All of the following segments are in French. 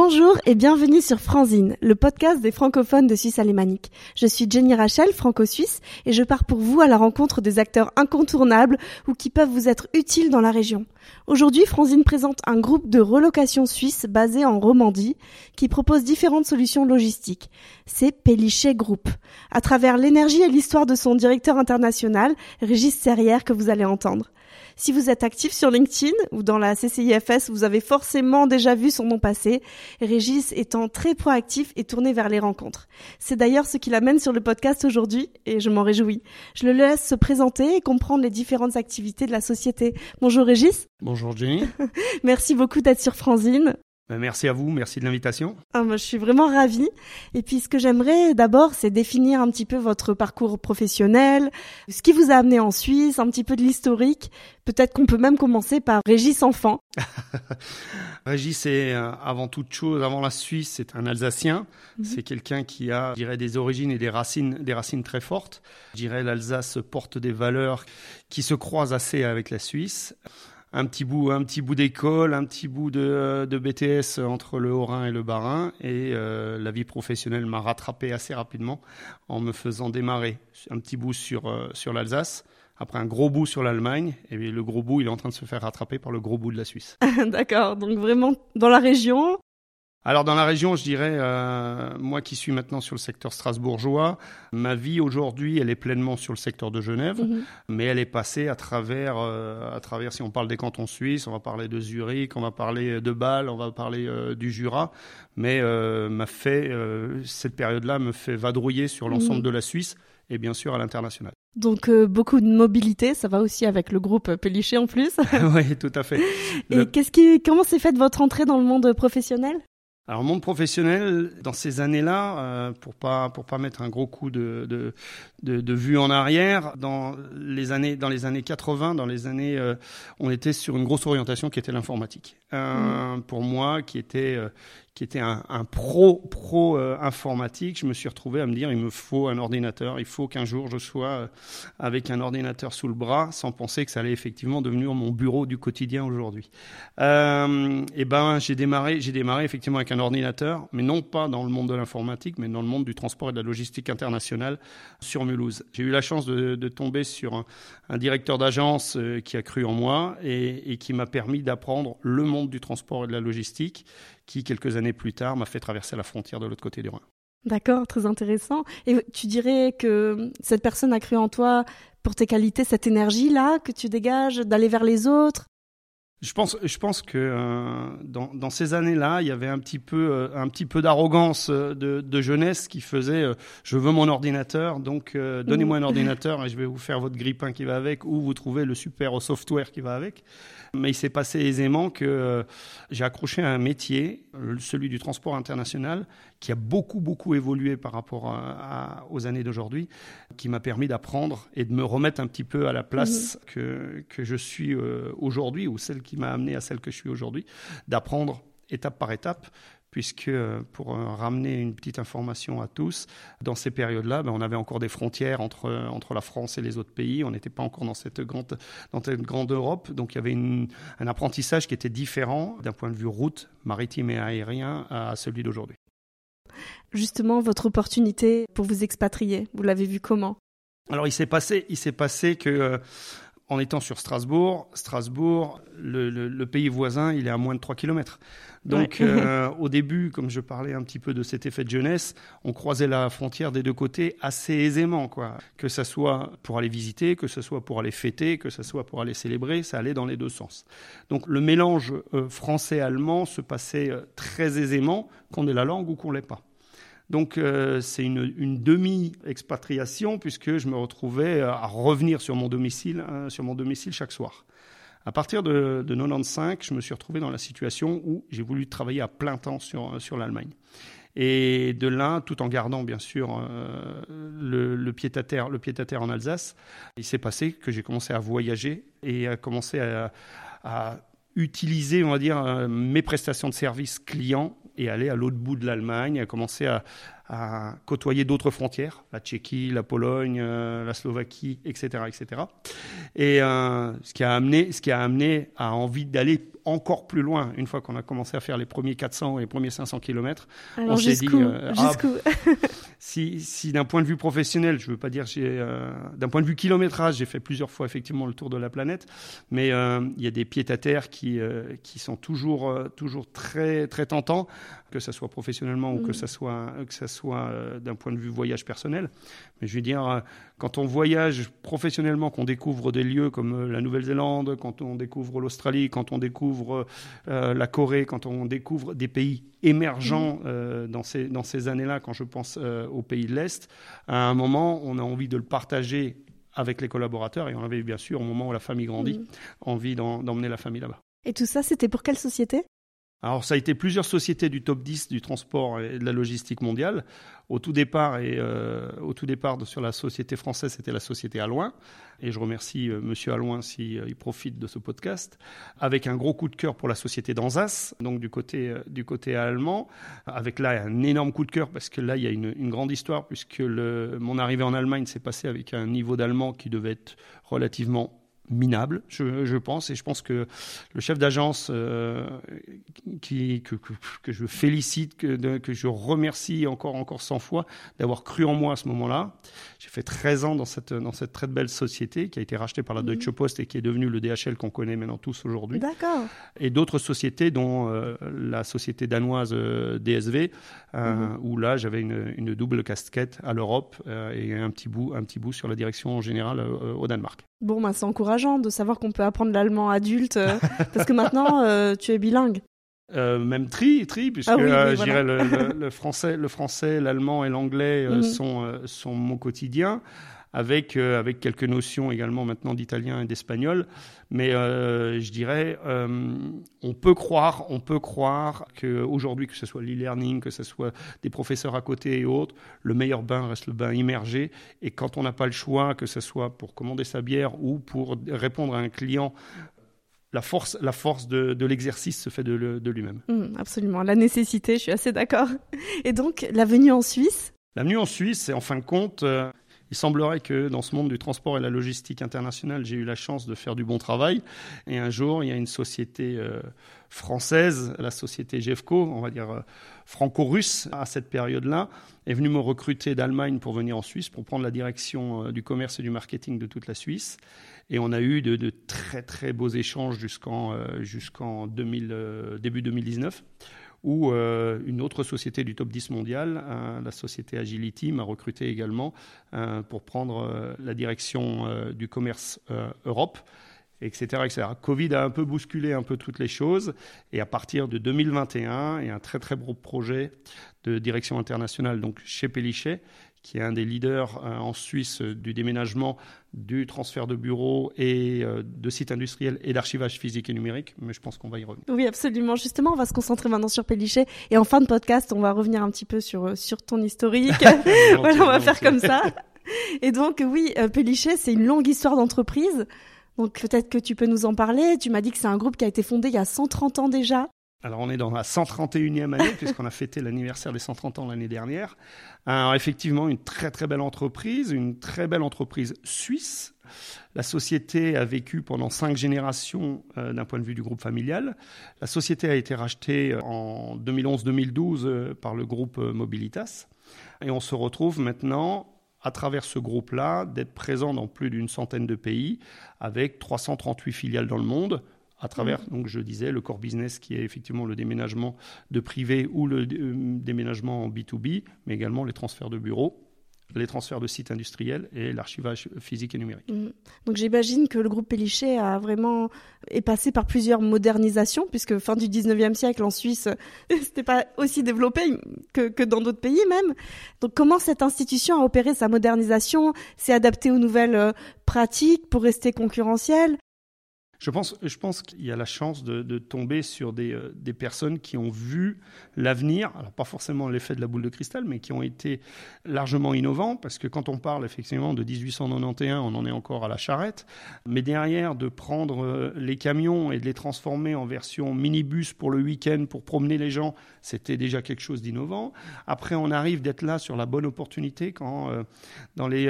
Bonjour et bienvenue sur Franzine, le podcast des francophones de Suisse alémanique. Je suis Jenny Rachel, franco-suisse, et je pars pour vous à la rencontre des acteurs incontournables ou qui peuvent vous être utiles dans la région. Aujourd'hui, Franzine présente un groupe de relocation suisse basé en Romandie qui propose différentes solutions logistiques. C'est Pellichet Group. À travers l'énergie et l'histoire de son directeur international, Régis Serrière, que vous allez entendre. Si vous êtes actif sur LinkedIn ou dans la CCIFS, vous avez forcément déjà vu son nom passer, Régis étant très proactif et tourné vers les rencontres. C'est d'ailleurs ce qui l'amène sur le podcast aujourd'hui et je m'en réjouis. Je le laisse se présenter et comprendre les différentes activités de la société. Bonjour Régis. Bonjour Jenny. Merci beaucoup d'être sur Franzine. Merci à vous, merci de l'invitation. Je suis vraiment ravie. Et puis ce que j'aimerais d'abord, c'est définir un petit peu votre parcours professionnel, ce qui vous a amené en Suisse, un petit peu de l'historique. Peut-être qu'on peut même commencer par Régis Enfant. Régis est avant toute chose, avant la Suisse, c'est un Alsacien. Mmh. C'est quelqu'un qui a, je dirais, des origines et des racines très fortes. Je dirais l'Alsace porte des valeurs qui se croisent assez avec la Suisse. Un petit bout d'école, un petit bout de BTS entre le Haut-Rhin et le Bas-Rhin. Et la vie professionnelle m'a rattrapé assez rapidement en me faisant démarrer un petit bout sur l'Alsace. Après un gros bout sur l'Allemagne, et le gros bout, il est en train de se faire rattraper par le gros bout de la Suisse. D'accord, donc vraiment dans la région. Alors dans la région, je dirais, moi qui suis maintenant sur le secteur strasbourgeois, ma vie aujourd'hui, elle est pleinement sur le secteur de Genève, mais elle est passée à travers, si on parle des cantons suisses, on va parler de Zurich, on va parler de Bâle, on va parler du Jura, mais cette période-là me fait vadrouiller sur l'ensemble de la Suisse et bien sûr à l'international. Donc beaucoup de mobilité, ça va aussi avec le groupe Pellichet en plus. Oui, tout à fait. Et comment s'est faite votre entrée dans le monde professionnel ? Alors, monde professionnel, dans ces années-là, pour pas mettre un gros coup de vue en arrière, dans les années 80, on était sur une grosse orientation qui était l'informatique. Pour moi, qui était un pro informatique, je me suis retrouvé à me dire, il me faut un ordinateur, il faut qu'un jour je sois avec un ordinateur sous le bras, sans penser que ça allait effectivement devenir mon bureau du quotidien aujourd'hui. J'ai démarré effectivement avec un ordinateur, mais non pas dans le monde de l'informatique, mais dans le monde du transport et de la logistique internationale sur Mulhouse. J'ai eu la chance de tomber sur un directeur d'agence qui a cru en moi et qui m'a permis d'apprendre le monde du transport et de la logistique, qui, quelques années plus tard, m'a fait traverser la frontière de l'autre côté du Rhin. D'accord, très intéressant. Et tu dirais que cette personne a cru en toi pour tes qualités, cette énergie-là que tu dégages, d'aller vers les autres ? Je pense que dans ces années-là, il y avait un petit peu d'arrogance de jeunesse qui faisait je veux mon ordinateur, donc donnez-moi un ordinateur et je vais vous faire votre grille-pain qui va avec ou vous trouvez le super software qui va avec. Mais il s'est passé aisément que j'ai accroché à un métier, celui du transport international, qui a beaucoup évolué par rapport aux années d'aujourd'hui, qui m'a permis d'apprendre et de me remettre un petit peu à la place que je suis aujourd'hui, ou celle qui m'a amené à celle que je suis aujourd'hui, d'apprendre étape par étape, puisque pour ramener une petite information à tous, dans ces périodes-là, on avait encore des frontières entre la France et les autres pays. On n'était pas encore dans cette grande Europe. Donc, il y avait un apprentissage qui était différent d'un point de vue route, maritime et aérien à celui d'aujourd'hui. Justement, votre opportunité pour vous expatrier, vous l'avez vu comment ? Alors, il s'est passé que... en étant sur Strasbourg, le pays voisin, il est à moins de 3 km. Donc, ouais. Au début, comme je parlais un petit peu de cet effet de jeunesse, on croisait la frontière des deux côtés assez aisément, quoi. Que ça soit pour aller visiter, que ce soit pour aller fêter, que ce soit pour aller célébrer, ça allait dans les deux sens. Donc, le mélange français-allemand se passait très aisément, qu'on ait la langue ou qu'on l'ait pas. Donc, c'est une demi-expatriation puisque je me retrouvais à revenir sur mon domicile chaque soir. À partir de 95, je me suis retrouvé dans la situation où j'ai voulu travailler à plein temps sur l'Allemagne. Et de là, tout en gardant bien sûr le pied-à-terre en Alsace, il s'est passé que j'ai commencé à voyager et à commencer à utiliser, on va dire, mes prestations de services clients et aller à l'autre bout de l'Allemagne, commencer à côtoyer d'autres frontières, la Tchéquie, la Pologne, la Slovaquie, etc., etc. Et ce qui a amené à envie d'aller encore plus loin. Une fois qu'on a commencé à faire les premiers 400 et les premiers 500 km, alors on s'est dit... si d'un point de vue professionnel, je ne veux pas dire... d'un point de vue kilométrage, j'ai fait plusieurs fois effectivement le tour de la planète, mais il y a des pieds-à-terre qui sont toujours très, très tentants, que ce soit professionnellement ou que ça soit d'un point de vue voyage personnel. Mais je veux dire, quand on voyage professionnellement, qu'on découvre des lieux comme la Nouvelle-Zélande, quand on découvre l'Australie, quand on découvre la Corée, quand on découvre des pays émergents dans ces années-là, quand je pense aux pays de l'Est, à un moment, on a envie de le partager avec les collaborateurs et on avait bien sûr, au moment où la famille grandit, envie d'emmener la famille là-bas. Et tout ça, c'était pour quelle société ? Alors, ça a été plusieurs sociétés du top 10 du transport et de la logistique mondiale. Au tout départ, sur la société française, c'était la société Alloin. Et je remercie Monsieur Alloin s'il profite de ce podcast. Avec un gros coup de cœur pour la société Danzas, donc du côté allemand. Avec là, un énorme coup de cœur parce que là, il y a une grande histoire puisque mon arrivée en Allemagne s'est passée avec un niveau d'allemand qui devait être relativement minable, je pense, et je pense que le chef d'agence que je félicite, que je remercie encore 100 fois d'avoir cru en moi à ce moment-là. J'ai fait 13 ans dans cette très belle société qui a été rachetée par la Deutsche Post et qui est devenue le DHL qu'on connaît maintenant tous aujourd'hui. D'accord. Et d'autres sociétés dont la société danoise DSV, où là j'avais une double casquette à l'Europe et un petit bout sur la direction générale au Danemark. Bon, ben, c'est encourageant de savoir qu'on peut apprendre l'allemand adulte, parce que maintenant, tu es bilingue. Même tri, puisque je dirais le français, l'allemand et l'anglais sont mon quotidien, avec quelques notions également maintenant d'italien et d'espagnol. Mais je dirais, on peut croire qu'aujourd'hui, que ce soit l'e-learning, que ce soit des professeurs à côté et autres, le meilleur bain reste le bain immergé. Et quand on n'a pas le choix, que ce soit pour commander sa bière ou pour répondre à un client, la force de l'exercice se fait de lui-même. Absolument, la nécessité, je suis assez d'accord. Et donc, la venue en Suisse ? La venue en Suisse, c'est en fin de compte... il semblerait que dans ce monde du transport et la logistique internationale, j'ai eu la chance de faire du bon travail. Et un jour, il y a une société française, la société GEFCO, on va dire franco-russe, à cette période-là, est venue me recruter d'Allemagne pour venir en Suisse, pour prendre la direction du commerce et du marketing de toute la Suisse. Et on a eu de très, très beaux échanges jusqu'en début 2019. Où une autre société du top 10 mondial, la société Agility, m'a recruté également pour prendre la direction du commerce Europe, etc., etc. Covid a un peu bousculé un peu toutes les choses. Et à partir de 2021, il y a un très, très gros projet de direction internationale donc chez Pellichet, qui est un des leaders en Suisse du déménagement, du transfert de bureaux et de sites industriels et d'archivage physique et numérique. Mais je pense qu'on va y revenir. Oui, absolument. Justement, on va se concentrer maintenant sur Pellichet. Et en fin de podcast, on va revenir un petit peu sur ton historique. Voilà, on va faire comme ça. Et donc, oui, Pellichet, c'est une longue histoire d'entreprise. Donc, peut-être que tu peux nous en parler. Tu m'as dit que c'est un groupe qui a été fondé il y a 130 ans déjà. Alors, on est dans la 131e année, puisqu'on a fêté l'anniversaire des 130 ans l'année dernière. Alors, effectivement, une très, très belle entreprise, suisse. La société a vécu pendant 5 générations d'un point de vue du groupe familial. La société a été rachetée en 2011-2012 par le groupe Mobilitas. Et on se retrouve maintenant... à travers ce groupe-là, d'être présent dans plus d'une centaine de pays, avec 338 filiales dans le monde, à travers, donc je disais, le core business qui est effectivement le déménagement de privé ou le déménagement en B2B, mais également les transferts de bureaux, les transferts de sites industriels et l'archivage physique et numérique. Donc j'imagine que le groupe Pellichet est passé par plusieurs modernisations, puisque fin du 19e siècle en Suisse, c'était pas aussi développé que dans d'autres pays même. Donc comment cette institution a opéré sa modernisation, s'est adaptée aux nouvelles pratiques pour rester concurrentielle ? Je pense qu'il y a la chance de tomber sur des personnes qui ont vu l'avenir, alors pas forcément l'effet de la boule de cristal, mais qui ont été largement innovants, parce que quand on parle effectivement de 1891, on en est encore à la charrette, mais derrière de prendre les camions et de les transformer en version minibus pour le week-end, pour promener les gens, c'était déjà quelque chose d'innovant. Après, on arrive d'être là sur la bonne opportunité quand, dans les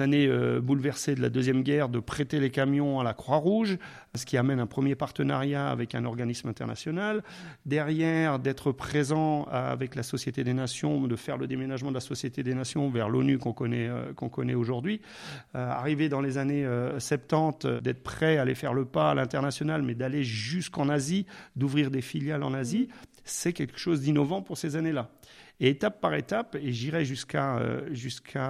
années bouleversées de la Deuxième Guerre, de prêter les camions à la Croix-Rouge, ce qui amène un premier partenariat avec un organisme international. Derrière, d'être présent avec la Société des Nations, de faire le déménagement de la Société des Nations vers l'ONU qu'on connaît aujourd'hui. Arriver dans les années 70, d'être prêt à aller faire le pas à l'international, mais d'aller jusqu'en Asie, d'ouvrir des filiales en Asie, c'est quelque chose d'innovant pour ces années-là. Et étape par étape, et j'irai jusqu'à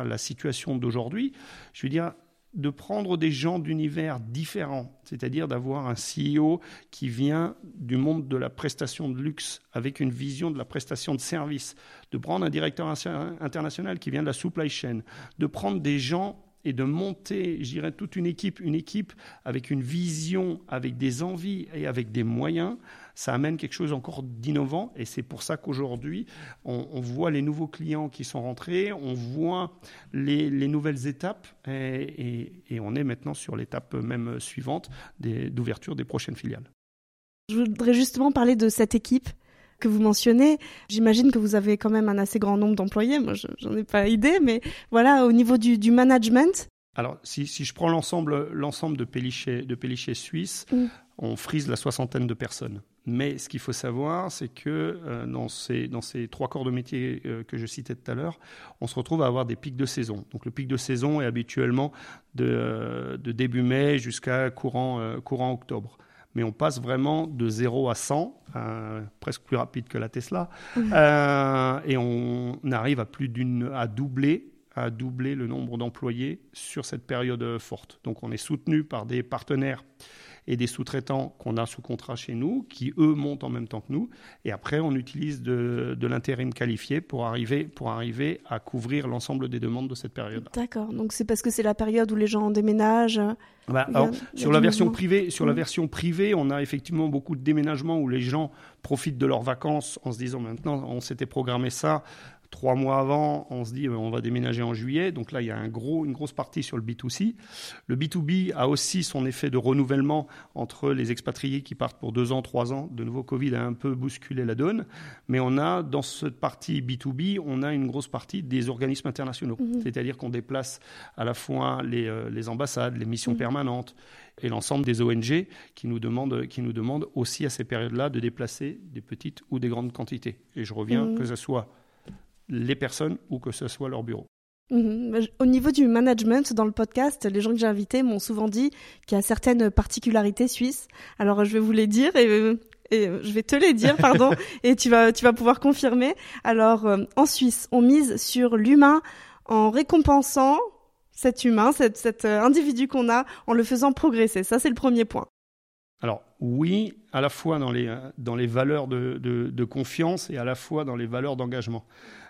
la situation d'aujourd'hui, je veux dire, de prendre des gens d'univers différents, c'est-à-dire d'avoir un CEO qui vient du monde de la prestation de luxe avec une vision de la prestation de service, de prendre un directeur international qui vient de la supply chain, de prendre des gens et de monter, je dirais, toute une équipe avec une vision, avec des envies et avec des moyens. Ça amène quelque chose encore d'innovant, et c'est pour ça qu'aujourd'hui, on voit les nouveaux clients qui sont rentrés, on voit les nouvelles étapes, et on est maintenant sur l'étape même suivante d'ouverture des prochaines filiales. Je voudrais justement parler de cette équipe que vous mentionnez. J'imagine que vous avez quand même un assez grand nombre d'employés, moi j'en ai pas idée, mais voilà, au niveau du management. Alors, si je prends l'ensemble de Pellichet Suisse, on frise la soixantaine de personnes. Mais ce qu'il faut savoir, c'est que dans ces trois corps de métier que je citais tout à l'heure, on se retrouve à avoir des pics de saison. Donc le pic de saison est habituellement de début mai jusqu'à courant octobre. Mais on passe vraiment de 0 à 100, presque plus rapide que la Tesla, et on arrive à doubler le nombre d'employés sur cette période forte. Donc on est soutenu par des partenaires et des sous-traitants qu'on a sous contrat chez nous, qui eux montent en même temps que nous, et après on utilise de l'intérim qualifié pour arriver à couvrir l'ensemble des demandes de cette période-là. D'accord, donc c'est parce que c'est la période où les gens déménagent. La version privée, on a effectivement beaucoup de déménagements où les gens profitent de leurs vacances en se disant maintenant on s'était programmé ça. 3 mois avant, on se dit on va déménager en juillet. Donc là, il y a une grosse partie sur le B2C. Le B2B a aussi son effet de renouvellement entre les expatriés qui partent pour 2 ans, 3 ans. De nouveau, Covid a un peu bousculé la donne. Mais on a, dans cette partie B2B, on a une grosse partie des organismes internationaux. C'est-à-dire qu'on déplace à la fois les ambassades, les missions permanentes et l'ensemble des ONG qui nous demandent aussi à ces périodes-là de déplacer des petites ou des grandes quantités. Et je reviens, que ce soit les personnes ou que ce soit leur bureau. Au niveau du management, dans le podcast, les gens que j'ai invités m'ont souvent dit qu'il y a certaines particularités suisses. Alors, je vais vous les dire et je vais te les dire, pardon, et tu vas pouvoir confirmer. Alors, en Suisse, on mise sur l'humain en récompensant cet humain, cet individu qu'on a, en le faisant progresser. Ça, c'est le premier point. Alors, oui, à la fois dans les valeurs de confiance et à la fois dans les valeurs d'engagement.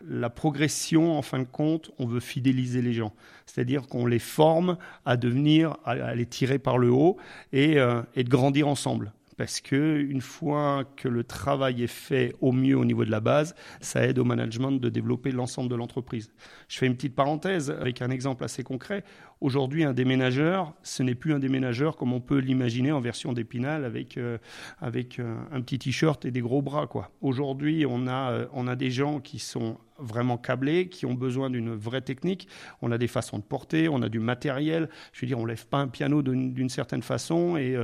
La progression, en fin de compte, on veut fidéliser les gens. C'est-à-dire qu'on les forme à devenir, à les tirer par le haut et de grandir ensemble. Parce qu'une fois que le travail est fait au mieux au niveau de la base, ça aide au management de développer l'ensemble de l'entreprise. Je fais une petite parenthèse avec un exemple assez concret. Aujourd'hui, un déménageur, ce n'est plus un déménageur comme on peut l'imaginer en version d'épinal avec un petit t-shirt et des gros bras, quoi. Aujourd'hui, on a des gens qui sont vraiment câblés, qui ont besoin d'une vraie technique. On a des façons de porter, on a du matériel. Je veux dire, on ne lève pas un piano d'une certaine façon et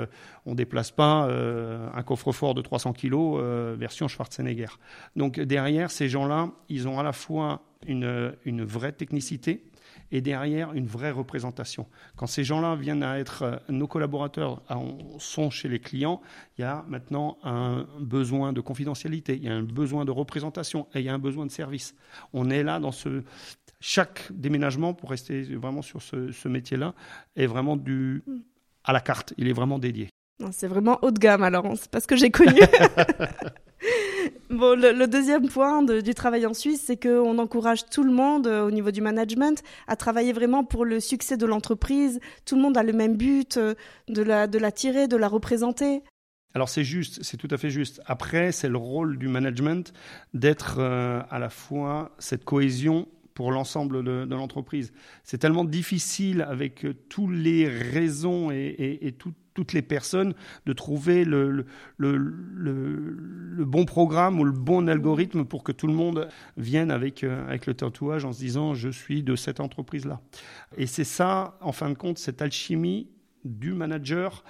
on ne déplace pas un coffre-fort de 300 kilos version Schwarzenegger. Donc derrière, ces gens-là, ils ont à la fois une vraie technicité et derrière, une vraie représentation. Quand ces gens-là viennent à être nos collaborateurs, sont chez les clients, il y a maintenant un besoin de confidentialité, il y a un besoin de représentation et il y a un besoin de service. On est là dans chaque déménagement, pour rester vraiment sur ce métier-là, est vraiment à la carte, il est vraiment dédié. Non, c'est vraiment haut de gamme alors, c'est pas ce que j'ai connu. Bon, le deuxième point du travail en Suisse, c'est qu'on encourage tout le monde au niveau du management à travailler vraiment pour le succès de l'entreprise. Tout le monde a le même but de la tirer, de la représenter. Alors c'est juste, c'est tout à fait juste. Après, c'est le rôle du management d'être à la fois cette cohésion pour l'ensemble de l'entreprise. C'est tellement difficile avec toutes les raisons et toutes les personnes de trouver le bon programme ou le bon algorithme pour que tout le monde vienne avec le tatouage en se disant « je suis de cette entreprise-là ». Et c'est ça, en fin de compte, cette alchimie du manager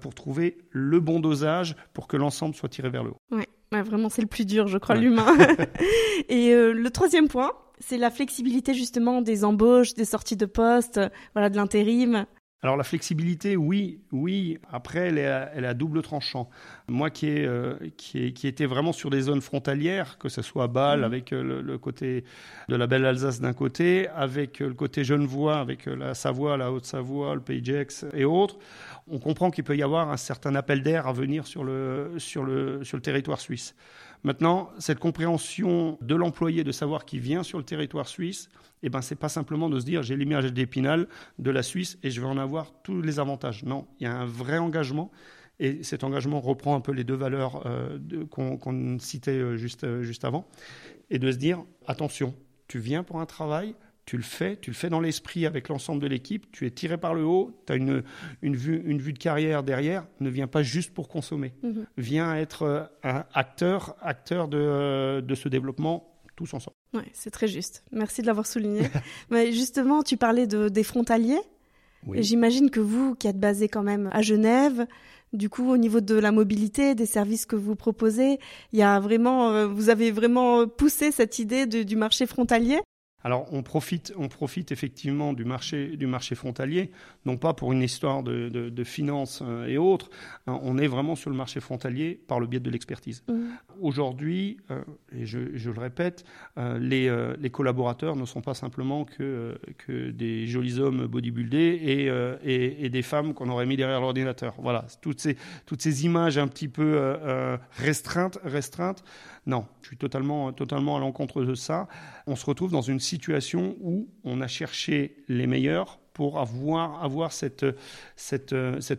pour trouver le bon dosage pour que l'ensemble soit tiré vers le haut. Oui, ouais, vraiment, c'est le plus dur, je crois, ouais. L'humain. Et le troisième point, c'est la flexibilité justement des embauches, des sorties de poste, voilà, de l'intérim. Alors la flexibilité, oui. Après, elle est à double tranchant. Moi qui étais vraiment sur des zones frontalières, que ce soit à Bâle avec le côté de la belle Alsace d'un côté, avec le côté genevois, avec la Savoie, la Haute-Savoie, le Pays de Gex et autres, on comprend qu'il peut y avoir un certain appel d'air à venir sur le territoire suisse. Maintenant, cette compréhension de l'employé de savoir qu'il vient sur le territoire suisse, eh ben, ce n'est pas simplement de se dire « j'ai l'image d'Épinal de la Suisse et je vais en avoir tous les avantages ». Non, il y a un vrai engagement et cet engagement reprend un peu les deux valeurs qu'on citait juste avant. Et de se dire « attention, tu viens pour un travail ». Tu le fais dans l'esprit avec l'ensemble de l'équipe, tu es tiré par le haut, tu as une vue de carrière derrière, ne viens pas juste pour consommer. Mmh. Viens être un acteur de ce développement tous ensemble. Oui, c'est très juste. Merci de l'avoir souligné. Mais justement, tu parlais des frontaliers. Oui. Et j'imagine que vous, qui êtes basé quand même à Genève, du coup, au niveau de la mobilité, des services que vous proposez, vous avez vraiment poussé cette idée du marché frontalier. Alors on profite effectivement du marché frontalier, non pas pour une histoire de finances et autres, on est vraiment sur le marché frontalier par le biais de l'expertise. Mmh. Aujourd'hui, et je le répète, les collaborateurs ne sont pas simplement que des jolis hommes bodybuildés et des femmes qu'on aurait mis derrière l'ordinateur. Voilà, toutes ces images un petit peu restreintes. Non, je suis totalement à l'encontre de ça. On se retrouve dans une situation où on a cherché les meilleurs pour avoir cette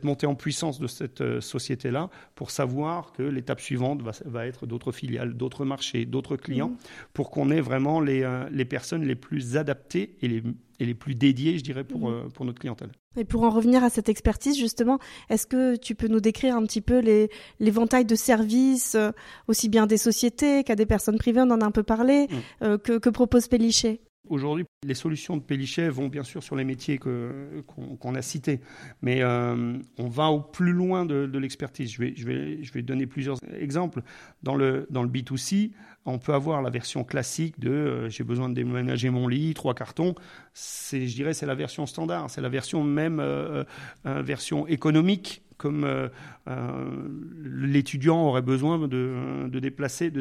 montée en puissance de cette société-là, pour savoir que l'étape suivante va être d'autres filiales, d'autres marchés, d'autres clients, pour qu'on ait vraiment les personnes les plus adaptées et les plus dédiées, je dirais, pour notre clientèle. Et pour en revenir à cette expertise, justement, est-ce que tu peux nous décrire un petit peu l'éventail de services, aussi bien des sociétés qu'à des personnes privées, on en a un peu parlé, que propose Pellichet ? Aujourd'hui, les solutions de Pellichet vont bien sûr sur les métiers qu'on a cités, mais on va au plus loin de l'expertise. Je vais donner plusieurs exemples. Dans le B2C, on peut avoir la version classique de « j'ai besoin de déménager mon lit, 3 cartons ». Je dirais c'est la version standard, c'est la version même version économique. Comme l'étudiant aurait besoin de déplacer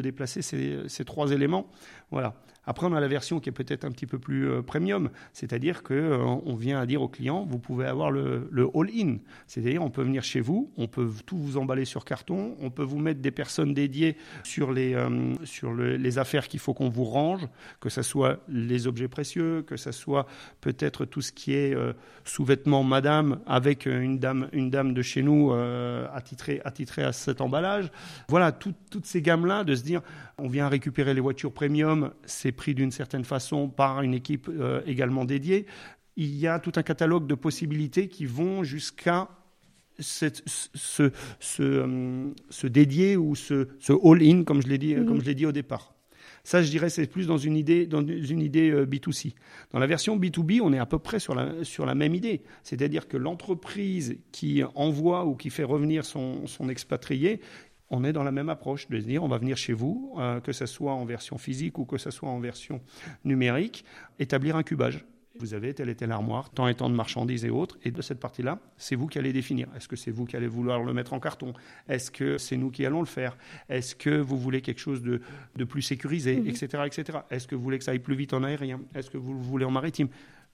ces 3 éléments. Voilà. Après, on a la version qui est peut-être un petit peu plus premium, c'est-à-dire qu'on vient à dire au client, vous pouvez avoir le all-in, c'est-à-dire on peut venir chez vous, on peut tout vous emballer sur carton, on peut vous mettre des personnes dédiées sur les affaires qu'il faut qu'on vous range, que ce soit les objets précieux, que ce soit peut-être tout ce qui est sous-vêtements madame avec une dame de chez nous, attitré à cet emballage. Voilà, toutes ces gammes-là, de se dire, on vient récupérer les voitures premium, c'est pris d'une certaine façon par une équipe également dédiée. Il y a tout un catalogue de possibilités qui vont jusqu'à se dédier ou ce all-in, comme je l'ai dit, au départ. Ça, je dirais, c'est plus dans une idée B2C. Dans la version B2B, on est à peu près sur la même idée. C'est-à-dire que l'entreprise qui envoie ou qui fait revenir son expatrié, on est dans la même approche de se dire on va venir chez vous, que ce soit en version physique ou que ce soit en version numérique, établir un cubage. Vous avez telle et telle armoire, tant et tant de marchandises et autres. Et de cette partie-là, c'est vous qui allez définir. Est-ce que c'est vous qui allez vouloir le mettre en carton ? Est-ce que c'est nous qui allons le faire ? Est-ce que vous voulez quelque chose de plus sécurisé, etc. Est-ce que vous voulez que ça aille plus vite en aérien ? Est-ce que vous le voulez en maritime ?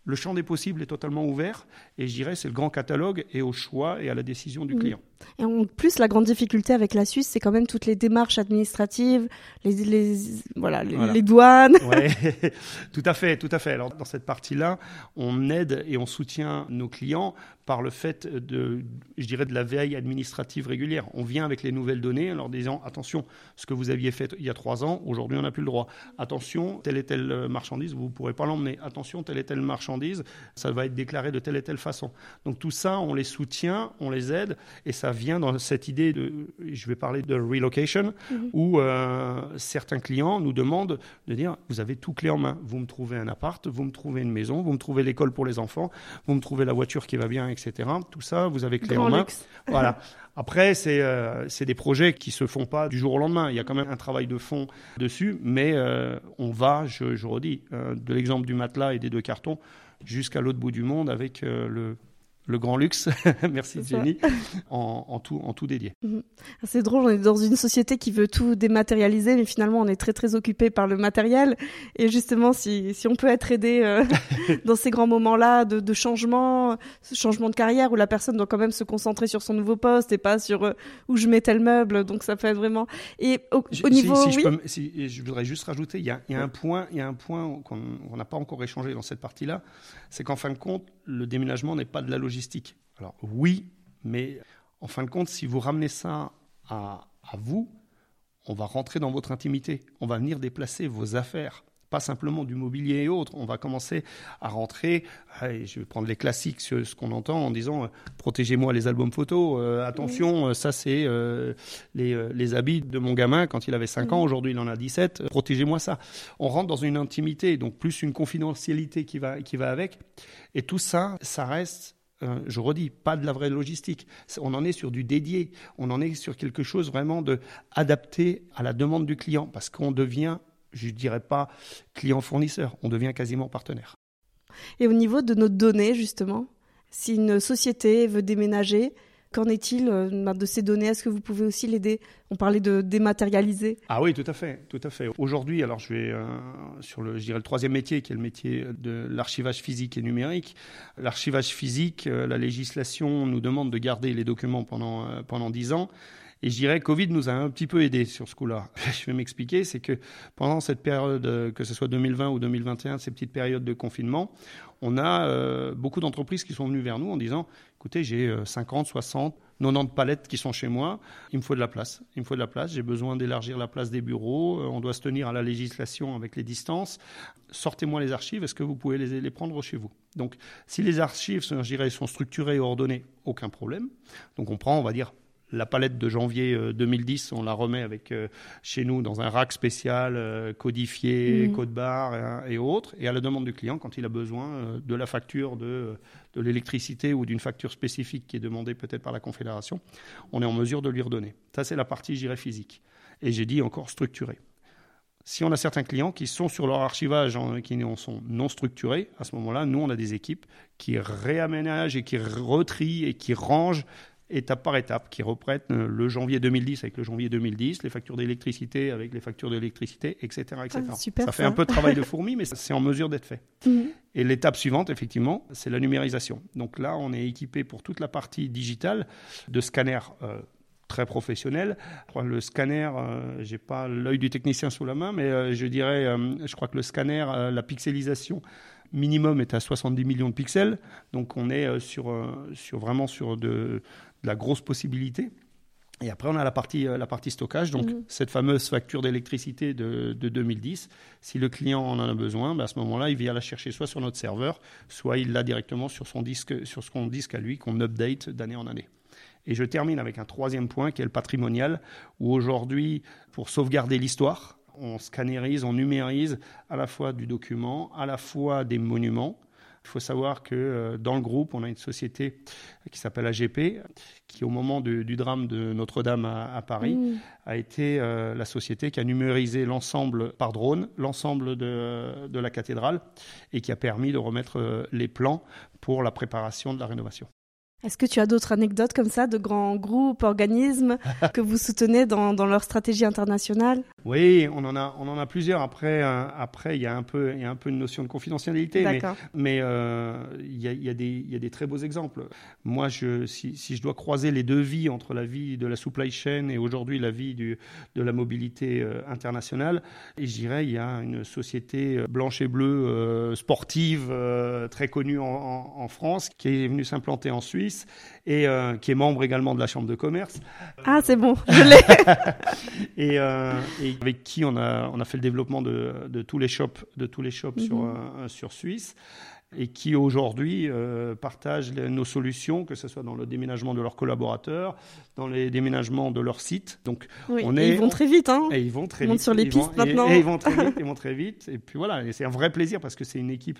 Le champ des possibles est totalement ouvert. Et je dirais, c'est le grand catalogue et au choix et à la décision du client. Et en plus, la grande difficulté avec la Suisse, c'est quand même toutes les démarches administratives, les douanes. Ouais. Tout à fait. Alors, dans cette partie-là, on aide et on soutient nos clients par le fait de la veille administrative régulière. On vient avec les nouvelles données en leur disant, attention, ce que vous aviez fait il y a 3 ans, aujourd'hui, on n'a plus le droit. Attention, telle et telle marchandise, vous ne pourrez pas l'emmener. Attention, telle et telle marchandise, ça va être déclaré de telle et telle façon. Donc, tout ça, on les soutient, on les aide et ça vient dans cette idée de, je vais parler de relocation, où certains clients nous demandent de dire, vous avez tout clé en main. Vous me trouvez un appart, vous me trouvez une maison, vous me trouvez l'école pour les enfants, vous me trouvez la voiture qui va bien, etc. Tout ça, vous avez clé en main. Luxe. Voilà. Après, c'est des projets qui se font pas du jour au lendemain. Il y a quand même un travail de fond dessus, mais on va, je redis, de l'exemple du matelas et des 2 cartons jusqu'à l'autre bout du monde avec le grand luxe, merci Jenny, en tout dédié. C'est drôle, on est dans une société qui veut tout dématérialiser, mais finalement on est très très occupé par le matériel. Et justement, si on peut être aidé dans ces grands moments-là de changement de carrière, où la personne doit quand même se concentrer sur son nouveau poste et pas sur où je mets tel meuble, donc ça peut être vraiment... Et au niveau... je voudrais juste rajouter, il y a un point qu'on n'a pas encore échangé dans cette partie-là, c'est qu'en fin de compte, le déménagement n'est pas de la logistique. Alors oui, mais en fin de compte, si vous ramenez ça à vous, on va rentrer dans votre intimité. On va venir déplacer vos affaires, pas simplement du mobilier et autres. On va commencer à rentrer, je vais prendre les classiques, ce qu'on entend en disant « protégez-moi les albums photos attention, ça c'est les habits de mon gamin quand il avait 5 ans, aujourd'hui il en a 17, protégez-moi ça ». On rentre dans une intimité, donc plus une confidentialité qui va avec. Et tout ça, ça reste... je redis, pas de la vraie logistique. On en est sur du dédié. On en est sur quelque chose vraiment adapté à la demande du client parce qu'on devient, je ne dirais pas client-fournisseur, on devient quasiment partenaire. Et au niveau de nos données, justement, si une société veut déménager, qu'en est-il de ces données? Est-ce que vous pouvez aussi l'aider? On parlait de dématérialiser. Ah oui, tout à fait. Aujourd'hui, alors je vais sur le 3e métier, qui est le métier de l'archivage physique et numérique. L'archivage physique, la législation nous demande de garder les documents pendant 10 ans. Et je dirais que Covid nous a un petit peu aidés sur ce coup-là. Je vais m'expliquer, c'est que pendant cette période, que ce soit 2020 ou 2021, ces petites périodes de confinement, on a beaucoup d'entreprises qui sont venues vers nous en disant « Écoutez, j'ai 50, 60, 90 palettes qui sont chez moi, il me faut de la place, j'ai besoin d'élargir la place des bureaux, on doit se tenir à la législation avec les distances, sortez-moi les archives, est-ce que vous pouvez les prendre chez vous ?» Donc, si les archives, je dirais, sont structurées et ordonnées, aucun problème. Donc, on prend, on va dire... La palette de janvier 2010, on la remet avec chez nous dans un rack spécial codifié, code barre et autres. Et à la demande du client, quand il a besoin de la facture de l'électricité ou d'une facture spécifique qui est demandée peut-être par la Confédération, on est en mesure de lui redonner. Ça, c'est la partie, je dirais, physique. Et j'ai dit encore structurée. Si on a certains clients qui sont sur leur archivage, qui sont non structurés, à ce moment-là, nous, on a des équipes qui réaménagent et qui retrient et qui rangent étape par étape, qui reprennent le janvier 2010 avec le janvier 2010, les factures d'électricité avec les factures d'électricité, etc. Ah, super, ça fait un peu de travail de fourmi, mais c'est en mesure d'être fait. Et l'étape suivante, effectivement, c'est la numérisation. Donc là, on est équipé pour toute la partie digitale de scanners très professionnels. Je crois que le scanner, je n'ai pas l'œil du technicien sous la main, mais je dirais, je crois que le scanner, la pixelisation minimum est à 70 millions de pixels. Donc on est sur la grosse possibilité. Et après, on a la partie stockage, donc cette fameuse facture d'électricité de 2010. Si le client en a besoin, à ce moment-là, il vient la chercher soit sur notre serveur, soit il l'a directement sur son disque à lui, qu'on update d'année en année. Et je termine avec un 3e point qui est le patrimonial, où aujourd'hui, pour sauvegarder l'histoire, on scannérise, on numérise à la fois du document, à la fois des monuments. Il faut savoir que dans le groupe, on a une société qui s'appelle AGP, qui au moment du drame de Notre-Dame à Paris, a été la société qui a numérisé l'ensemble par drone, l'ensemble de la cathédrale, et qui a permis de remettre les plans pour la préparation de la rénovation. Est-ce que tu as d'autres anecdotes comme ça de grands groupes, organismes que vous soutenez dans leur stratégie internationale ? Oui, on en a plusieurs. Après, il y a un peu une notion de confidentialité. D'accord. Mais il y a des très beaux exemples. Moi, si je dois croiser les deux vies, entre la vie de la supply chain et aujourd'hui la vie de la mobilité internationale, et je dirais il y a une société blanche et bleue sportive très connue en France qui est venue s'implanter en Suisse et qui est membre également de la Chambre de commerce. Ah, c'est bon, je l'ai. et avec qui on a fait le développement de tous les shops, sur Suisse, et qui aujourd'hui partagent nos solutions, que ce soit dans le déménagement de leurs collaborateurs, dans les déménagements de leurs sites. Donc, oui, ils vont très vite. Hein. Et ils vont très vite. Ils montent sur les pistes maintenant. Et ils vont très vite. Et puis voilà, et c'est un vrai plaisir parce que c'est une équipe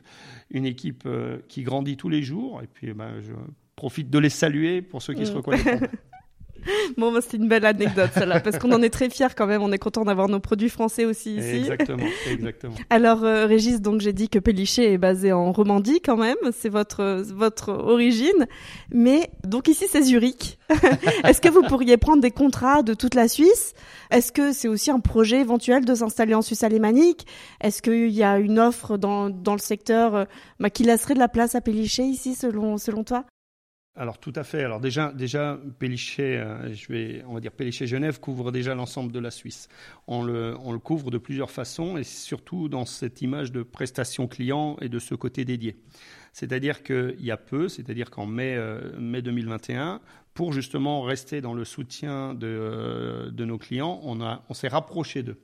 qui grandit tous les jours. Et puis je profite de les saluer pour ceux qui se reconnaissent. Bon, c'est une belle anecdote, celle-là, parce qu'on en est très fiers quand même. On est content d'avoir nos produits français aussi ici. Exactement. Alors, Régis, donc j'ai dit que Pellichet est basé en Romandie quand même. C'est votre origine. Mais donc ici, c'est Zurich. Est-ce que vous pourriez prendre des contrats de toute la Suisse ? Est-ce que c'est aussi un projet éventuel de s'installer en Suisse alémanique ? Est-ce qu'il y a une offre dans le secteur qui laisserait de la place à Pellichet ici, selon toi ? Alors tout à fait. Alors déjà Pellichet, Pellichet Genève couvre déjà l'ensemble de la Suisse. On le couvre de plusieurs façons et surtout dans cette image de prestation client et de ce côté dédié. C'est-à-dire qu'il y a peu, c'est-à-dire qu'en mai 2021, pour justement rester dans le soutien de nos clients, on s'est rapproché d'eux.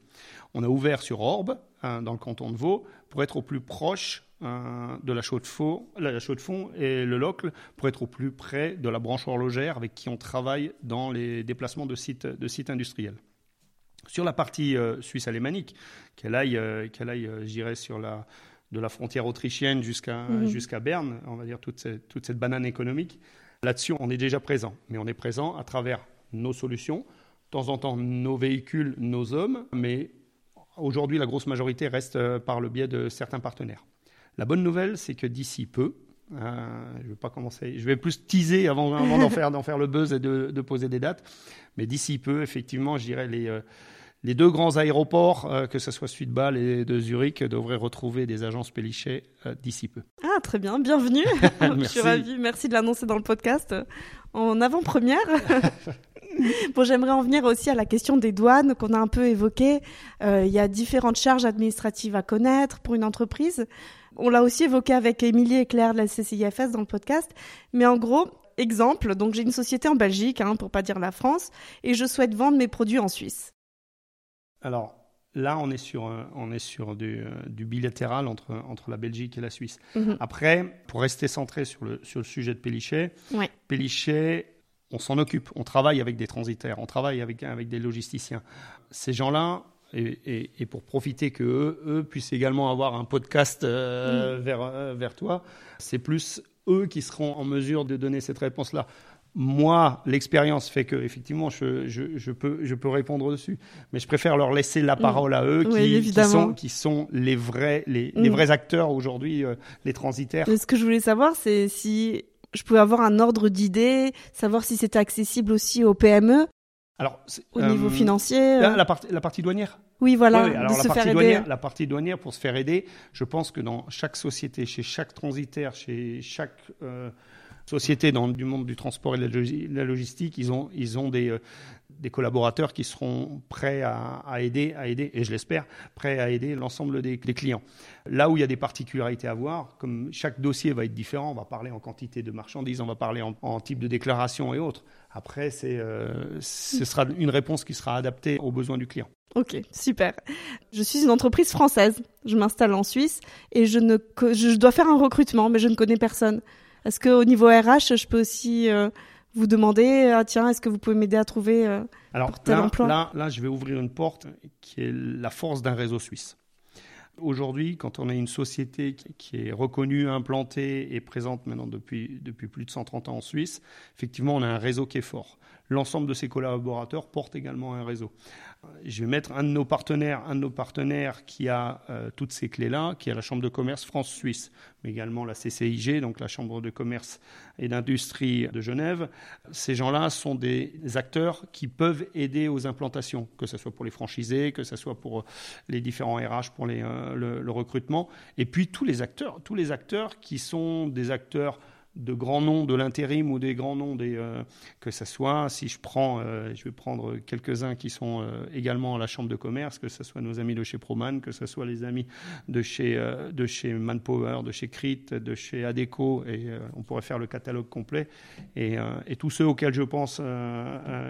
On a ouvert sur Orbe, dans le canton de Vaud, pour être au plus proche de la Chaux-de-Fonds et le Locle, pour être au plus près de la branche horlogère avec qui on travaille dans les déplacements de sites industriels. Sur la partie suisse alémanique, qu'elle aille, je dirais, de la frontière autrichienne jusqu'à Berne, on va dire toute cette banane économique, là-dessus on est déjà présent, mais on est présent à travers nos solutions, de temps en temps nos véhicules, nos hommes, mais aujourd'hui la grosse majorité reste par le biais de certains partenaires. La bonne nouvelle, c'est que d'ici peu, je vais pas commencer, je vais plus teaser avant d'en faire le buzz et de poser des dates, mais d'ici peu, effectivement, je dirais les deux grands aéroports, que ce soit celui de Bâle et de Zurich, devraient retrouver des agences Pellichet d'ici peu. Ah, très bien, bienvenue. Je suis ravie, merci de l'annoncer dans le podcast en avant-première. Bon, j'aimerais en venir aussi à la question des douanes qu'on a un peu évoquée. Il y a différentes charges administratives à connaître pour une entreprise. On l'a aussi évoqué avec Émilie et Claire de la CCIFS dans le podcast. Mais en gros, exemple, donc j'ai une société en Belgique, pour pas dire la France, et je souhaite vendre mes produits en Suisse. Alors là, on est sur du bilatéral entre la Belgique et la Suisse. Mmh. Après, pour rester centré sur le sujet de Pellichet, ouais. Pellichet, on s'en occupe, on travaille avec des transitaires, on travaille avec des logisticiens. Ces gens-là, et pour profiter que eux puissent également avoir un podcast vers toi, c'est plus eux qui seront en mesure de donner cette réponse-là. Moi, l'expérience fait que effectivement, je peux répondre dessus, mais je préfère leur laisser la parole à eux, qui sont les vrais acteurs aujourd'hui, les transitaires. Ce que je voulais savoir, c'est si je pouvais avoir un ordre d'idée, savoir si c'était accessible aussi aux PME. Alors, au niveau financier... La partie douanière. Oui, voilà, ouais, alors la partie douanière, pour se faire aider, je pense que dans chaque société, chez chaque transitaire, chez chaque société du monde du transport et de la logistique, ils ont des collaborateurs qui seront prêts à aider, et je l'espère, prêts à aider l'ensemble des clients. Là où il y a des particularités à voir, comme chaque dossier va être différent, on va parler en quantité de marchandises, on va parler en type de déclaration et autres. Après, ce sera une réponse qui sera adaptée aux besoins du client. Ok, super. Je suis une entreprise française. Je m'installe en Suisse et je dois faire un recrutement, mais je ne connais personne. Est-ce qu'au niveau RH, je peux aussi vous demander, est-ce que vous pouvez m'aider à trouver pour tel emploi ? Là, je vais ouvrir une porte qui est la force d'un réseau suisse. Aujourd'hui, quand on a une société qui est reconnue, implantée et présente maintenant depuis plus de 130 ans en Suisse, effectivement, on a un réseau qui est fort. L'ensemble de ses collaborateurs portent également un réseau. Je vais mettre un de nos partenaires qui a toutes ces clés-là, qui est la Chambre de commerce France-Suisse, mais également la CCIG, donc la Chambre de commerce et d'industrie de Genève. Ces gens-là sont des acteurs qui peuvent aider aux implantations, que ce soit pour les franchisés, que ce soit pour les différents RH, pour le recrutement. Et puis tous les acteurs qui sont des acteurs de grands noms de l'intérim ou des grands noms que ça soit, si je vais prendre quelques-uns qui sont également à la Chambre de commerce, que ce soit nos amis de chez ProMan, que ce soit les amis de chez Manpower, de chez Crit, de chez Adeco, et on pourrait faire le catalogue complet, et tous ceux auxquels je pense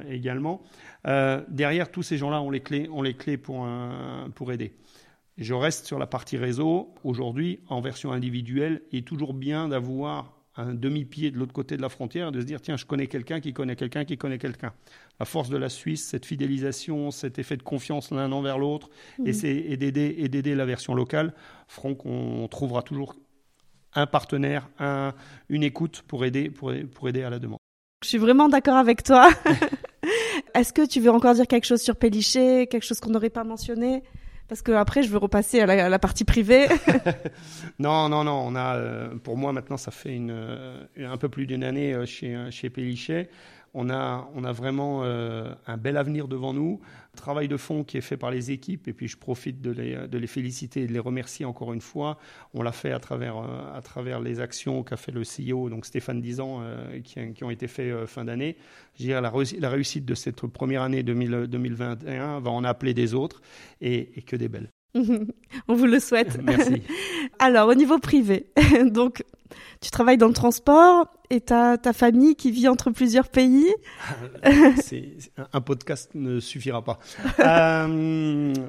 également. Derrière, tous ces gens-là ont les clés pour aider. Je reste sur la partie réseau. Aujourd'hui, en version individuelle, il est toujours bien d'avoir un demi-pied de l'autre côté de la frontière et de se dire, tiens, je connais quelqu'un qui connaît quelqu'un qui connaît quelqu'un. La force de la Suisse, cette fidélisation, cet effet de confiance l'un envers l'autre, et d'aider la version locale, feront qu'on trouvera toujours un partenaire, une écoute pour aider à la demande. Je suis vraiment d'accord avec toi. Est-ce que tu veux encore dire quelque chose sur Pellichet, quelque chose qu'on n'aurait pas mentionné ? Parce qu'après, je veux repasser à la partie privée. Non. On a, pour moi, maintenant, ça fait un peu plus d'une année chez Pellichet. On a vraiment un bel avenir devant nous. Un travail de fond qui est fait par les équipes. Et puis, je profite de les féliciter et de les remercier encore une fois. On l'a fait à travers les actions qu'a fait le CEO, donc Stéphane Dizan, qui ont été faites fin d'année. Je dirais, la réussite de cette première année 2021 va en appeler des autres et que des belles. On vous le souhaite. Merci. Alors, au niveau privé, donc, tu travailles dans le transport et ta famille qui vit entre plusieurs pays. Un podcast ne suffira pas.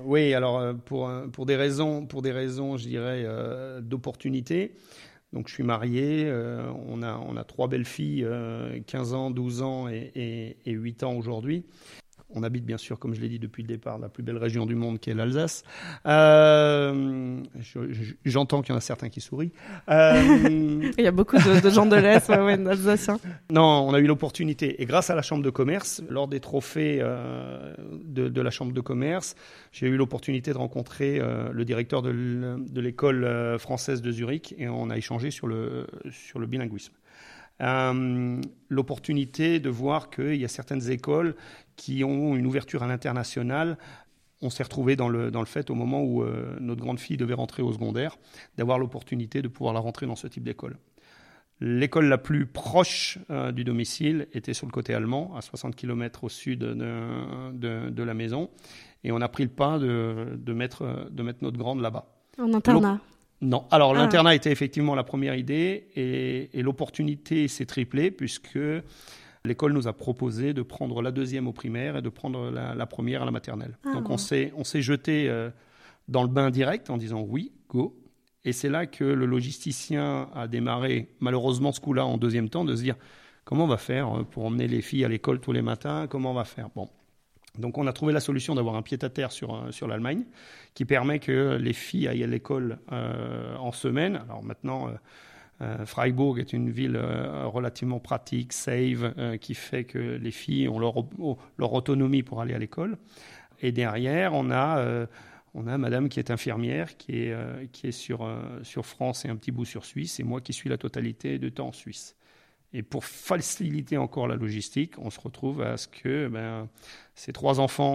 Oui, alors, pour des raisons, je dirais, d'opportunité. Donc, je suis marié, on a trois belles filles, 15 ans, 12 ans et 8 ans aujourd'hui. On habite bien sûr, comme je l'ai dit depuis le départ, la plus belle région du monde qui est l'Alsace. J'entends qu'il y en a certains qui sourient. Il y a beaucoup de gens de l'Est, d'Alsaciens. Non, on a eu l'opportunité. Et grâce à la Chambre de commerce, lors des trophées de la Chambre de commerce, j'ai eu l'opportunité de rencontrer le directeur de l'école française de Zurich et on a échangé sur le bilinguisme. L'opportunité de voir qu'il y a certaines écoles qui ont une ouverture à l'international. On s'est retrouvé dans le fait, au moment où notre grande fille devait rentrer au secondaire, d'avoir l'opportunité de pouvoir la rentrer dans ce type d'école. L'école la plus proche du domicile était sur le côté allemand, à 60 km au sud de la maison. Et on a pris le pas de mettre notre grande là-bas. En internat. Non. Alors, l'internat était effectivement la première idée et l'opportunité s'est triplée puisque l'école nous a proposé de prendre la deuxième au primaire et de prendre la première à la maternelle. Donc, on s'est jeté dans le bain direct en disant oui, go. Et c'est là que le logisticien a démarré, malheureusement, ce coup-là en deuxième temps, de se dire comment on va faire pour emmener les filles à l'école tous les matins, comment on va faire. Bon. Donc, on a trouvé la solution d'avoir un pied-à-terre sur l'Allemagne qui permet que les filles aillent à l'école en semaine. Alors maintenant, Freiburg est une ville relativement pratique, safe, qui fait que les filles ont leur autonomie pour aller à l'école. Et derrière, on a madame qui est infirmière, qui est sur France et un petit bout sur Suisse, et moi qui suis la totalité du temps en Suisse. Et pour faciliter encore la logistique, on se retrouve à ce que ces trois enfants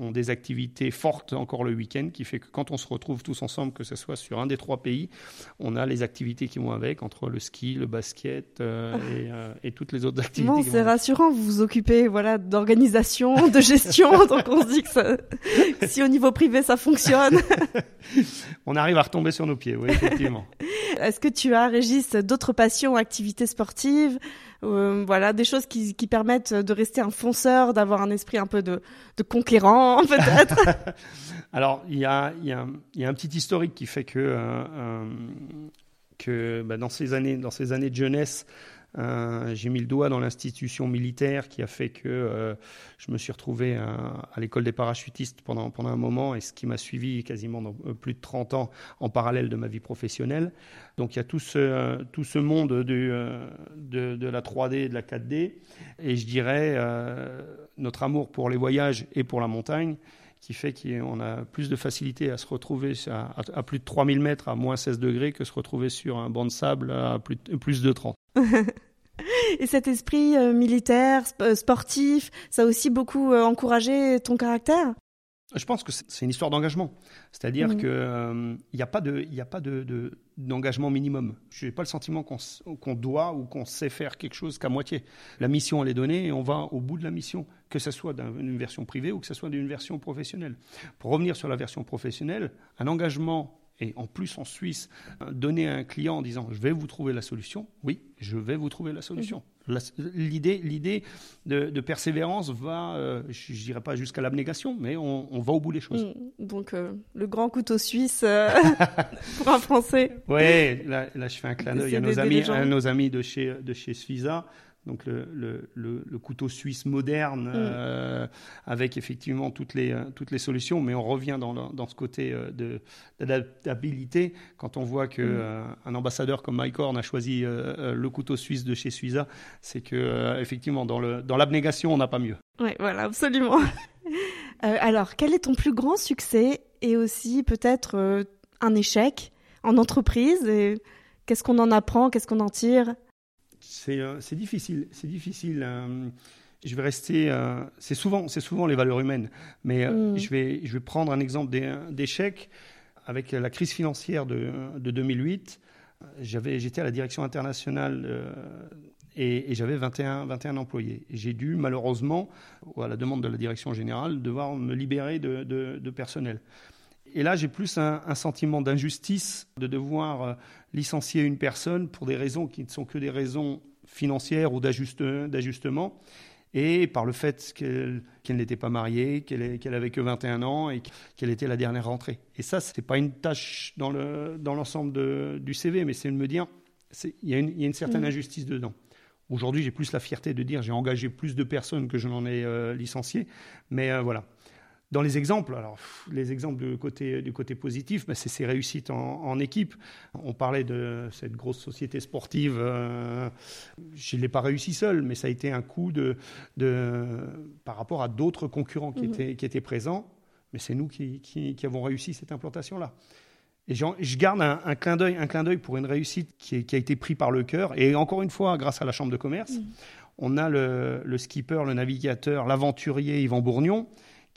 ont des activités fortes encore le week-end, qui fait que quand on se retrouve tous ensemble, que ce soit sur un des trois pays, on a les activités qui vont avec, entre le ski, le basket et toutes les autres activités. Bon, c'est rassurant, vous vous occupez d'organisation, de gestion, donc on se dit que ça, si au niveau privé ça fonctionne. On arrive à retomber sur nos pieds, oui, effectivement. Est-ce que tu as, Régis, d'autres passions, activités sportives ? Des choses qui permettent de rester un fonceur, d'avoir un esprit un peu de conquérant, peut-être. Alors, il y a un petit historique qui fait que dans ces années de jeunesse, J'ai mis le doigt dans l'institution militaire qui a fait que je me suis retrouvé à l'école des parachutistes pendant un moment, et ce qui m'a suivi quasiment dans plus de 30 ans en parallèle de ma vie professionnelle. Donc il y a tout ce monde de la 3D, de la 4D, et je dirais notre amour pour les voyages et pour la montagne, qui fait qu'on a plus de facilité à se retrouver à plus de 3000 mètres à moins 16 degrés que se retrouver sur un banc de sable à plus de 30. Et cet esprit militaire, sportif, ça a aussi beaucoup encouragé ton caractère ? Je pense que c'est une histoire d'engagement. C'est-à-dire qu'il n'y a pas d'engagement minimum. Je n'ai pas le sentiment qu'on doit ou qu'on sait faire quelque chose qu'à moitié. La mission, elle est donnée et on va au bout de la mission, que ce soit d'une version privée ou que ce soit d'une version professionnelle. Pour revenir sur la version professionnelle, un engagement, et en plus en Suisse, donner à un client en disant « je vais vous trouver la solution », oui, je vais vous trouver la solution. L'idée de persévérance va, je ne dirais pas jusqu'à l'abnégation, mais on va au bout des choses. Donc, le grand couteau suisse pour un Français. Oui, là je fais un clin d'œil à nos amis de chez Suisa. Donc le couteau suisse moderne, avec effectivement toutes les solutions, mais on revient dans ce côté d'adaptabilité. Quand on voit qu'un ambassadeur comme Mike Horn a choisi le couteau suisse de chez Suisa, c'est que effectivement dans l'abnégation, on n'a pas mieux. Oui, voilà, absolument. Alors, quel est ton plus grand succès et aussi peut-être un échec en entreprise, et qu'est-ce qu'on en apprend, qu'est-ce qu'on en tire ? C'est difficile. Je vais rester... C'est souvent les valeurs humaines. Mais je vais prendre un exemple d'échec. Avec la crise financière de 2008, j'étais à la direction internationale et j'avais 21 employés. J'ai dû, malheureusement, à la demande de la direction générale, devoir me libérer de personnel. Et là, j'ai plus un sentiment d'injustice de devoir licencier une personne pour des raisons qui ne sont que des raisons financières ou d'ajustement. Et par le fait qu'elle n'était pas mariée, qu'elle avait que 21 ans et qu'elle était la dernière rentrée. Et ça, ce n'est pas une tâche dans l'ensemble du CV, mais c'est de me dire il y a une certaine injustice dedans. Aujourd'hui, j'ai plus la fierté de dire j'ai engagé plus de personnes que je n'en ai licenciées. Mais voilà. Dans les exemples, du côté positif, c'est ces réussites en équipe. On parlait de cette grosse société sportive. Je ne l'ai pas réussi seul, mais ça a été un coup par rapport à d'autres concurrents qui étaient présents. Mais c'est nous qui avons réussi cette implantation-là. Et je garde un clin d'œil pour une réussite qui a été prise par le cœur. Et encore une fois, grâce à la Chambre de commerce, on a le skipper, le navigateur, l'aventurier Yvan Bourgnon,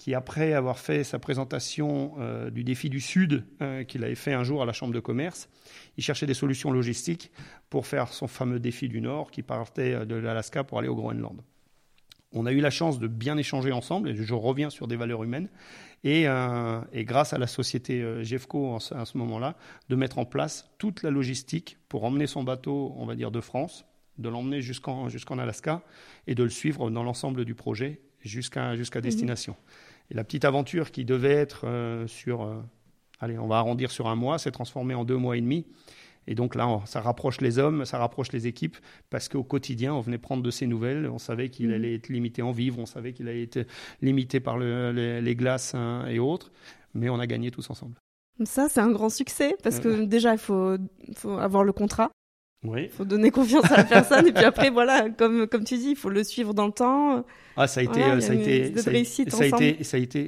qui, après avoir fait sa présentation du défi du Sud qu'il avait fait un jour à la Chambre de commerce, il cherchait des solutions logistiques pour faire son fameux défi du Nord qui partait de l'Alaska pour aller au Groenland. On a eu la chance de bien échanger ensemble, et je reviens sur des valeurs humaines, et grâce à la société GEFCO à ce moment-là, de mettre en place toute la logistique pour emmener son bateau, on va dire, de France, de l'emmener jusqu'en Alaska et de le suivre dans l'ensemble du projet jusqu'à destination. Et la petite aventure qui devait être on va arrondir sur un mois, s'est transformée en 2 mois et demi. Et donc là, ça rapproche les hommes, ça rapproche les équipes, parce qu'au quotidien, on venait prendre de ces nouvelles. On savait qu'il allait être limité en vivres, on savait qu'il allait être limité par les glaces et autres, mais on a gagné tous ensemble. Ça, c'est un grand succès, parce que déjà, il faut avoir le contrat. Oui. Faut donner confiance à la personne et puis après voilà, comme tu dis, il faut le suivre dans le temps. Ah, ça a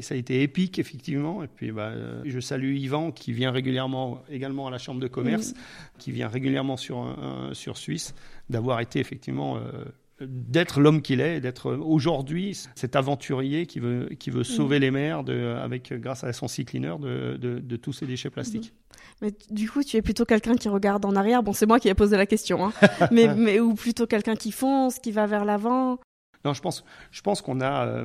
été épique effectivement, et puis je salue Yvan qui vient régulièrement également à la Chambre de commerce, qui vient régulièrement sur Suisse, d'avoir été effectivement d'être l'homme qu'il est, d'être aujourd'hui cet aventurier qui veut sauver les mers grâce à son Seacleaner de tous ces déchets plastiques. Mais du coup, tu es plutôt quelqu'un qui regarde en arrière. Bon, c'est moi qui ai posé la question, hein. mais ou plutôt quelqu'un qui fonce, qui va vers l'avant. Non, je pense qu'on a.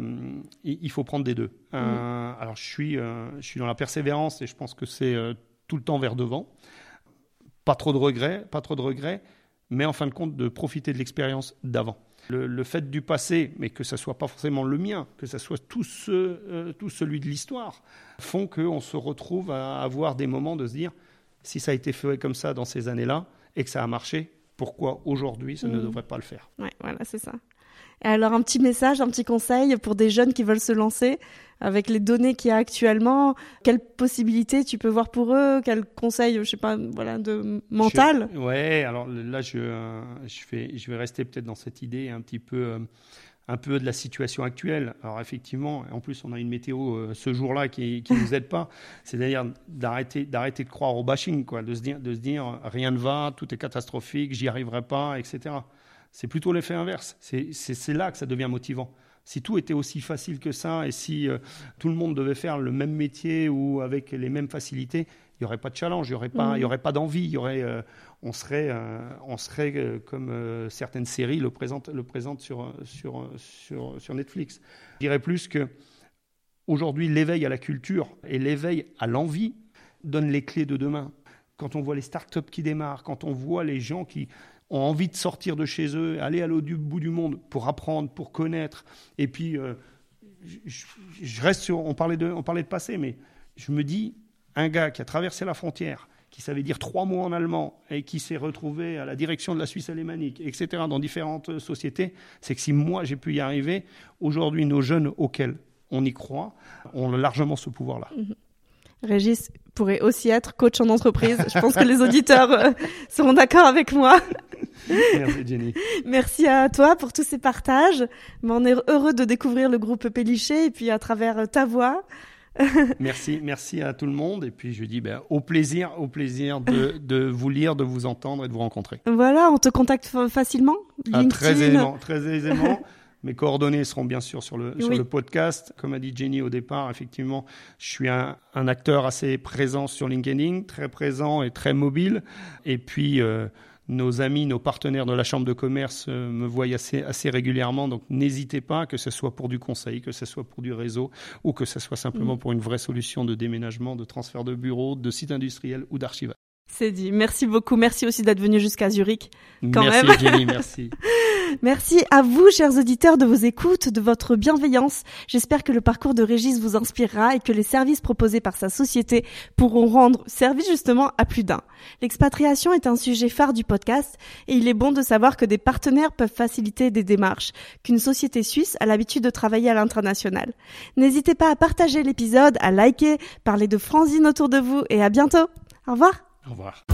Il faut prendre des deux. Alors, je suis dans la persévérance et je pense que c'est tout le temps vers devant. Pas trop de regrets, mais en fin de compte de profiter de l'expérience d'avant. Le fait du passé, mais que ça soit pas forcément le mien, que ça soit tout celui de l'histoire, font qu'on se retrouve à avoir des moments de se dire si ça a été fait comme ça dans ces années-là et que ça a marché, Pourquoi aujourd'hui, ça ne devrait pas le faire ? Oui, voilà, c'est ça. Et alors, un petit message, un petit conseil pour des jeunes qui veulent se lancer, avec les données qu'il y a actuellement, quelles possibilités tu peux voir pour eux ? Quels conseils, je sais pas, voilà, de mental ? Ouais, alors là, je vais rester peut-être dans cette idée un peu de la situation actuelle. Alors effectivement, en plus on a une météo ce jour-là qui nous aide pas. C'est-à-dire d'arrêter de croire au bashing, quoi, de se dire rien ne va, tout est catastrophique, j'y arriverai pas, etc. C'est plutôt l'effet inverse. C'est là que ça devient motivant. Si tout était aussi facile que ça et si tout le monde devait faire le même métier ou avec les mêmes facilités, il n'y aurait pas de challenge, il n'y aurait pas d'envie, on serait comme certaines séries le présentent sur Netflix. Je dirais plus que aujourd'hui l'éveil à la culture et l'éveil à l'envie donnent les clés de demain. Quand on voit les startups qui démarrent, quand on voit les gens qui ont envie de sortir de chez eux, aller à l'autre bout du monde pour apprendre, pour connaître, et puis je reste sur, on parlait de passé, mais je me dis, un gars qui a traversé la frontière, qui savait dire 3 mots en allemand et qui s'est retrouvé à la direction de la Suisse alémanique, etc., dans différentes sociétés, c'est que si moi j'ai pu y arriver, aujourd'hui nos jeunes auxquels on y croit ont largement ce pouvoir-là. Régis pourrait aussi être coach en entreprise. Je pense que les auditeurs seront d'accord avec moi. Merci Jenny. Merci à toi pour tous ces partages. Mais on est heureux de découvrir le groupe Pellichet et puis à travers ta voix. Merci à tout le monde et puis je dis au plaisir de vous lire, de vous entendre et de vous rencontrer. Voilà, on te contacte facilement, LinkedIn. Très aisément. Mes coordonnées seront bien sûr sur le podcast. Comme a dit Jenny au départ, effectivement, je suis un acteur assez présent sur LinkedIn, très présent et très mobile. Et puis nos amis, nos partenaires de la Chambre de commerce me voient assez régulièrement. Donc, n'hésitez pas, que ce soit pour du conseil, que ce soit pour du réseau ou que ce soit simplement pour une vraie solution de déménagement, de transfert de bureau, de site industriel ou d'archivage. C'est dit. Merci beaucoup. Merci aussi d'être venu jusqu'à Zurich. Merci Jenny, merci. Merci à vous, chers auditeurs, de vos écoutes, de votre bienveillance. J'espère que le parcours de Régis vous inspirera et que les services proposés par sa société pourront rendre service justement à plus d'un. L'expatriation est un sujet phare du podcast et il est bon de savoir que des partenaires peuvent faciliter des démarches, qu'une société suisse a l'habitude de travailler à l'international. N'hésitez pas à partager l'épisode, à liker, parler de Franzine autour de vous et à bientôt. Au revoir. Au revoir.